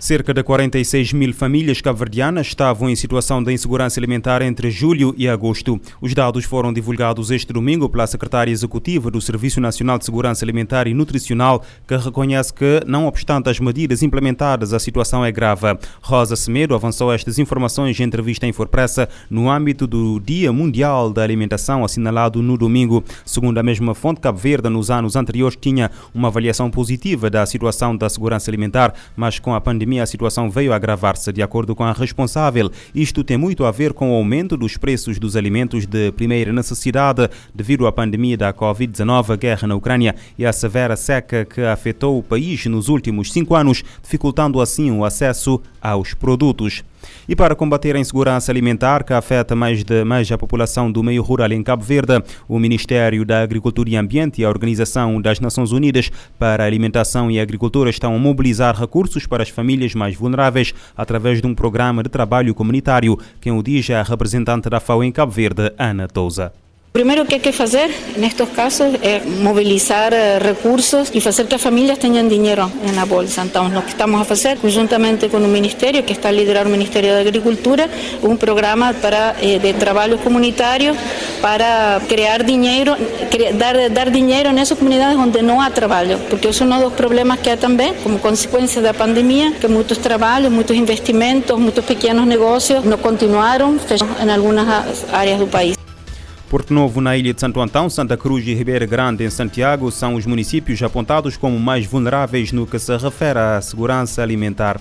Cerca de 46 mil famílias cabo-verdianas estavam em situação de insegurança alimentar entre julho e agosto. Os dados foram divulgados este domingo pela secretária executiva do Serviço Nacional de Segurança Alimentar e Nutricional, que reconhece que, não obstante as medidas implementadas, a situação é grave. Rosa Semedo avançou estas informações em entrevista em Forpressa, no âmbito do Dia Mundial da Alimentação, assinalado no domingo. Segundo a mesma fonte, Cabo Verde, nos anos anteriores, tinha uma avaliação positiva da situação da segurança alimentar, mas com a pandemia a situação veio a agravar-se. De acordo com a responsável, isto tem muito a ver com o aumento dos preços dos alimentos de primeira necessidade devido à pandemia da Covid-19, a guerra na Ucrânia e a severa seca que afetou o país nos últimos 5 anos, dificultando assim o acesso aos produtos. E para combater a insegurança alimentar, que afeta mais a população do meio rural em Cabo Verde, o Ministério da Agricultura e Ambiente e a Organização das Nações Unidas para a Alimentação e a Agricultura estão a mobilizar recursos para as famílias mais vulneráveis através de um programa de trabalho comunitário. Quem o diz é a representante da FAO em Cabo Verde, Ana Tousa. Primero que hay que hacer en estos casos es movilizar recursos y hacer que las familias tengan dinero en la bolsa. Entonces, lo que estamos a hacer conjuntamente con un ministerio que está liderado el Ministerio de Agricultura, un programa de trabajo comunitario para crear dinero, dar dinero en esas comunidades donde no hay trabajo, porque eso es uno de los problemas que hay también como consecuencia de la pandemia, que muchos trabajos, muchos investimentos, muchos pequeños negocios no continuaron en algunas áreas del país. Porto Novo, na ilha de Santo Antão, Santa Cruz e Ribeira Grande, em Santiago, são os municípios apontados como mais vulneráveis no que se refere à segurança alimentar.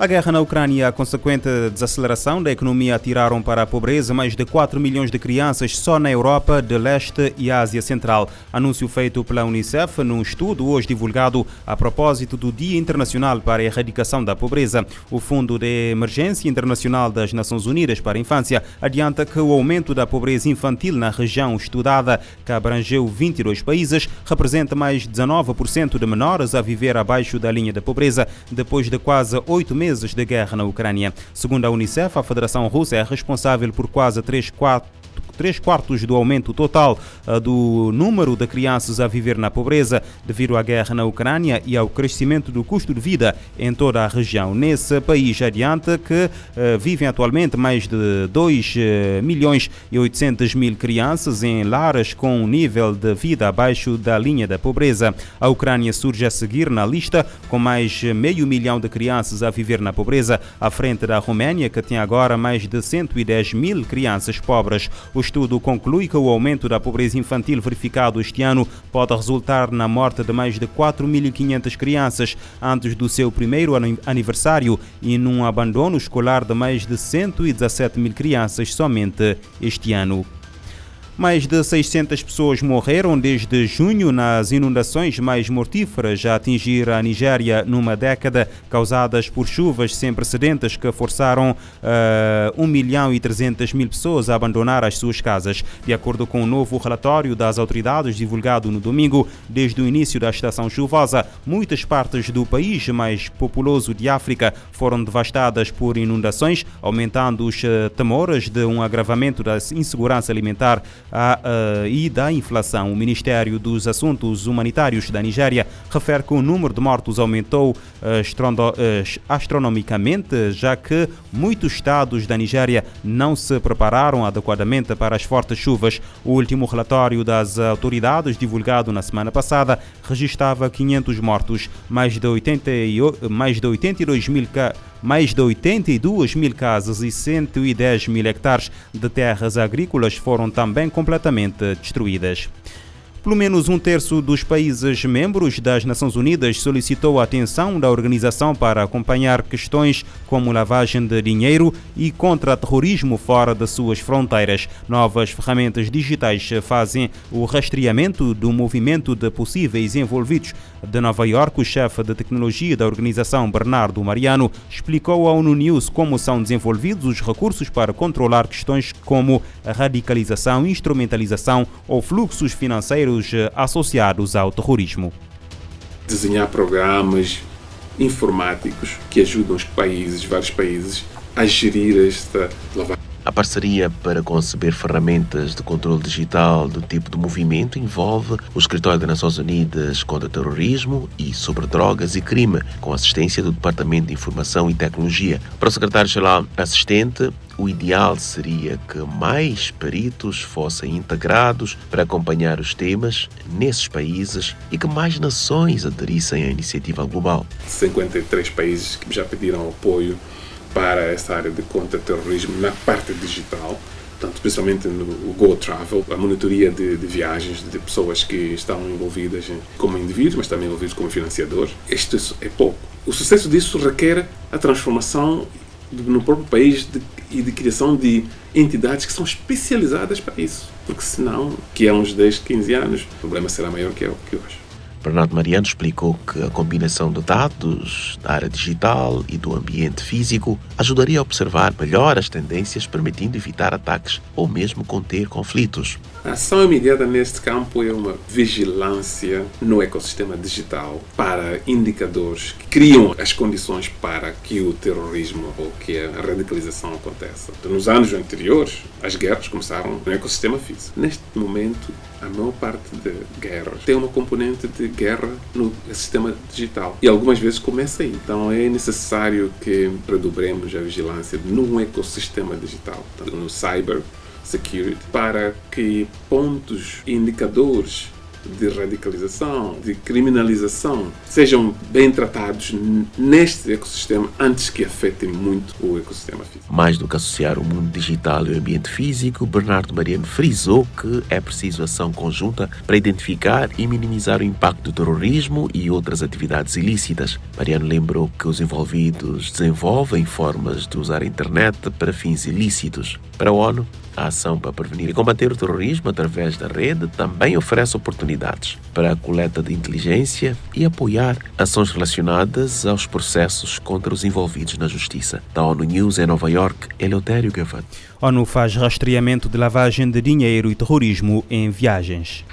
A guerra na Ucrânia e a consequente desaceleração da economia atiraram para a pobreza mais de 4 milhões de crianças só na Europa de Leste e Ásia Central. Anúncio feito pela Unicef num estudo hoje divulgado a propósito do Dia Internacional para a Erradicação da Pobreza. O Fundo de Emergência Internacional das Nações Unidas para a Infância adianta que o aumento da pobreza infantil na região estudada, que abrangeu 22 países, representa mais 19% de menores a viver abaixo da linha da pobreza, depois de quase 8 meses de guerra na Ucrânia. Segundo a Unicef, a Federação Russa é responsável por quase 3/4 do aumento total do número de crianças a viver na pobreza devido à guerra na Ucrânia e ao crescimento do custo de vida em toda a região. Nesse país, adianta que vivem atualmente mais de 2.800.000 crianças em lares com um nível de vida abaixo da linha da pobreza. A Ucrânia surge a seguir na lista, com mais meio milhão de crianças a viver na pobreza, à frente da Roménia, que tem agora mais de 110 mil crianças pobres. O estudo conclui que o aumento da pobreza infantil verificado este ano pode resultar na morte de mais de 4.500 crianças antes do seu primeiro aniversário e num abandono escolar de mais de 117 mil crianças somente este ano. Mais de 600 pessoas morreram desde junho nas inundações mais mortíferas a atingir a Nigéria numa década, causadas por chuvas sem precedentes que forçaram 1.300.000 pessoas a abandonar as suas casas. De acordo com um novo relatório das autoridades divulgado no domingo, desde o início da estação chuvosa, muitas partes do país mais populoso de África foram devastadas por inundações, aumentando os temores de um agravamento da insegurança alimentar e da inflação. O Ministério dos Assuntos Humanitários da Nigéria refere que o número de mortos aumentou astronomicamente, já que muitos estados da Nigéria não se prepararam adequadamente para as fortes chuvas. O último relatório das autoridades, divulgado na semana passada, registrava 500 mortos, mais de 82 mil casas e 110 mil hectares de terras agrícolas foram também completamente destruídas. Pelo menos 1/3 dos países membros das Nações Unidas solicitou a atenção da organização para acompanhar questões como lavagem de dinheiro e contra-terrorismo fora das suas fronteiras. Novas ferramentas digitais fazem o rastreamento do movimento de possíveis envolvidos. De Nova Iorque, o chefe de tecnologia da organização, Bernardo Mariano, explicou à ONU News como são desenvolvidos os recursos para controlar questões como a radicalização, instrumentalização ou fluxos financeiros associados ao terrorismo. Desenhar programas informáticos que ajudam os países, vários países, a gerir esta lavagem. A parceria para conceber ferramentas de controle digital do tipo de movimento envolve o Escritório das Nações Unidas contra Terrorismo e sobre Drogas e Crime, com assistência do Departamento de Informação e Tecnologia. Para o secretário-geral assistente, o ideal seria que mais peritos fossem integrados para acompanhar os temas nesses países e que mais nações aderissem à iniciativa global. 53 países que já pediram apoio para essa área de contra-terrorismo na parte digital, portanto, principalmente no GoTravel, a monitoria de viagens de pessoas que estão envolvidas como indivíduos, mas também envolvidos como financiadores. Isto é pouco. O sucesso disso requer a transformação no próprio país e de criação de entidades que são especializadas para isso, porque senão, que há uns 10, 15 anos, o problema será maior que é o que hoje. Bernardo Mariano explicou que a combinação de dados da área digital e do ambiente físico ajudaria a observar melhor as tendências, permitindo evitar ataques ou mesmo conter conflitos. A ação imediata neste campo é uma vigilância no ecossistema digital para indicadores que criam as condições para que o terrorismo ou que a radicalização aconteça. Nos anos anteriores, as guerras começaram no ecossistema físico. Neste momento, a maior parte de guerras tem uma componente de guerra no sistema digital. E algumas vezes começa aí. Então é necessário que redobremos a vigilância num ecossistema digital, no cyber security, para que pontos e indicadores de radicalização, de criminalização, sejam bem tratados neste ecossistema antes que afetem muito o ecossistema físico. Mais do que associar o mundo digital e o ambiente físico, Bernardo Mariano frisou que é preciso ação conjunta para identificar e minimizar o impacto do terrorismo e outras atividades ilícitas. Mariano lembrou que os envolvidos desenvolvem formas de usar a internet para fins ilícitos. Para a ONU, a ação para prevenir e combater o terrorismo através da rede também oferece oportunidades para a coleta de inteligência e apoiar ações relacionadas aos processos contra os envolvidos na justiça. Da ONU News em Nova York, Eleutério Gavante. A ONU faz rastreamento de lavagem de dinheiro e terrorismo em viagens.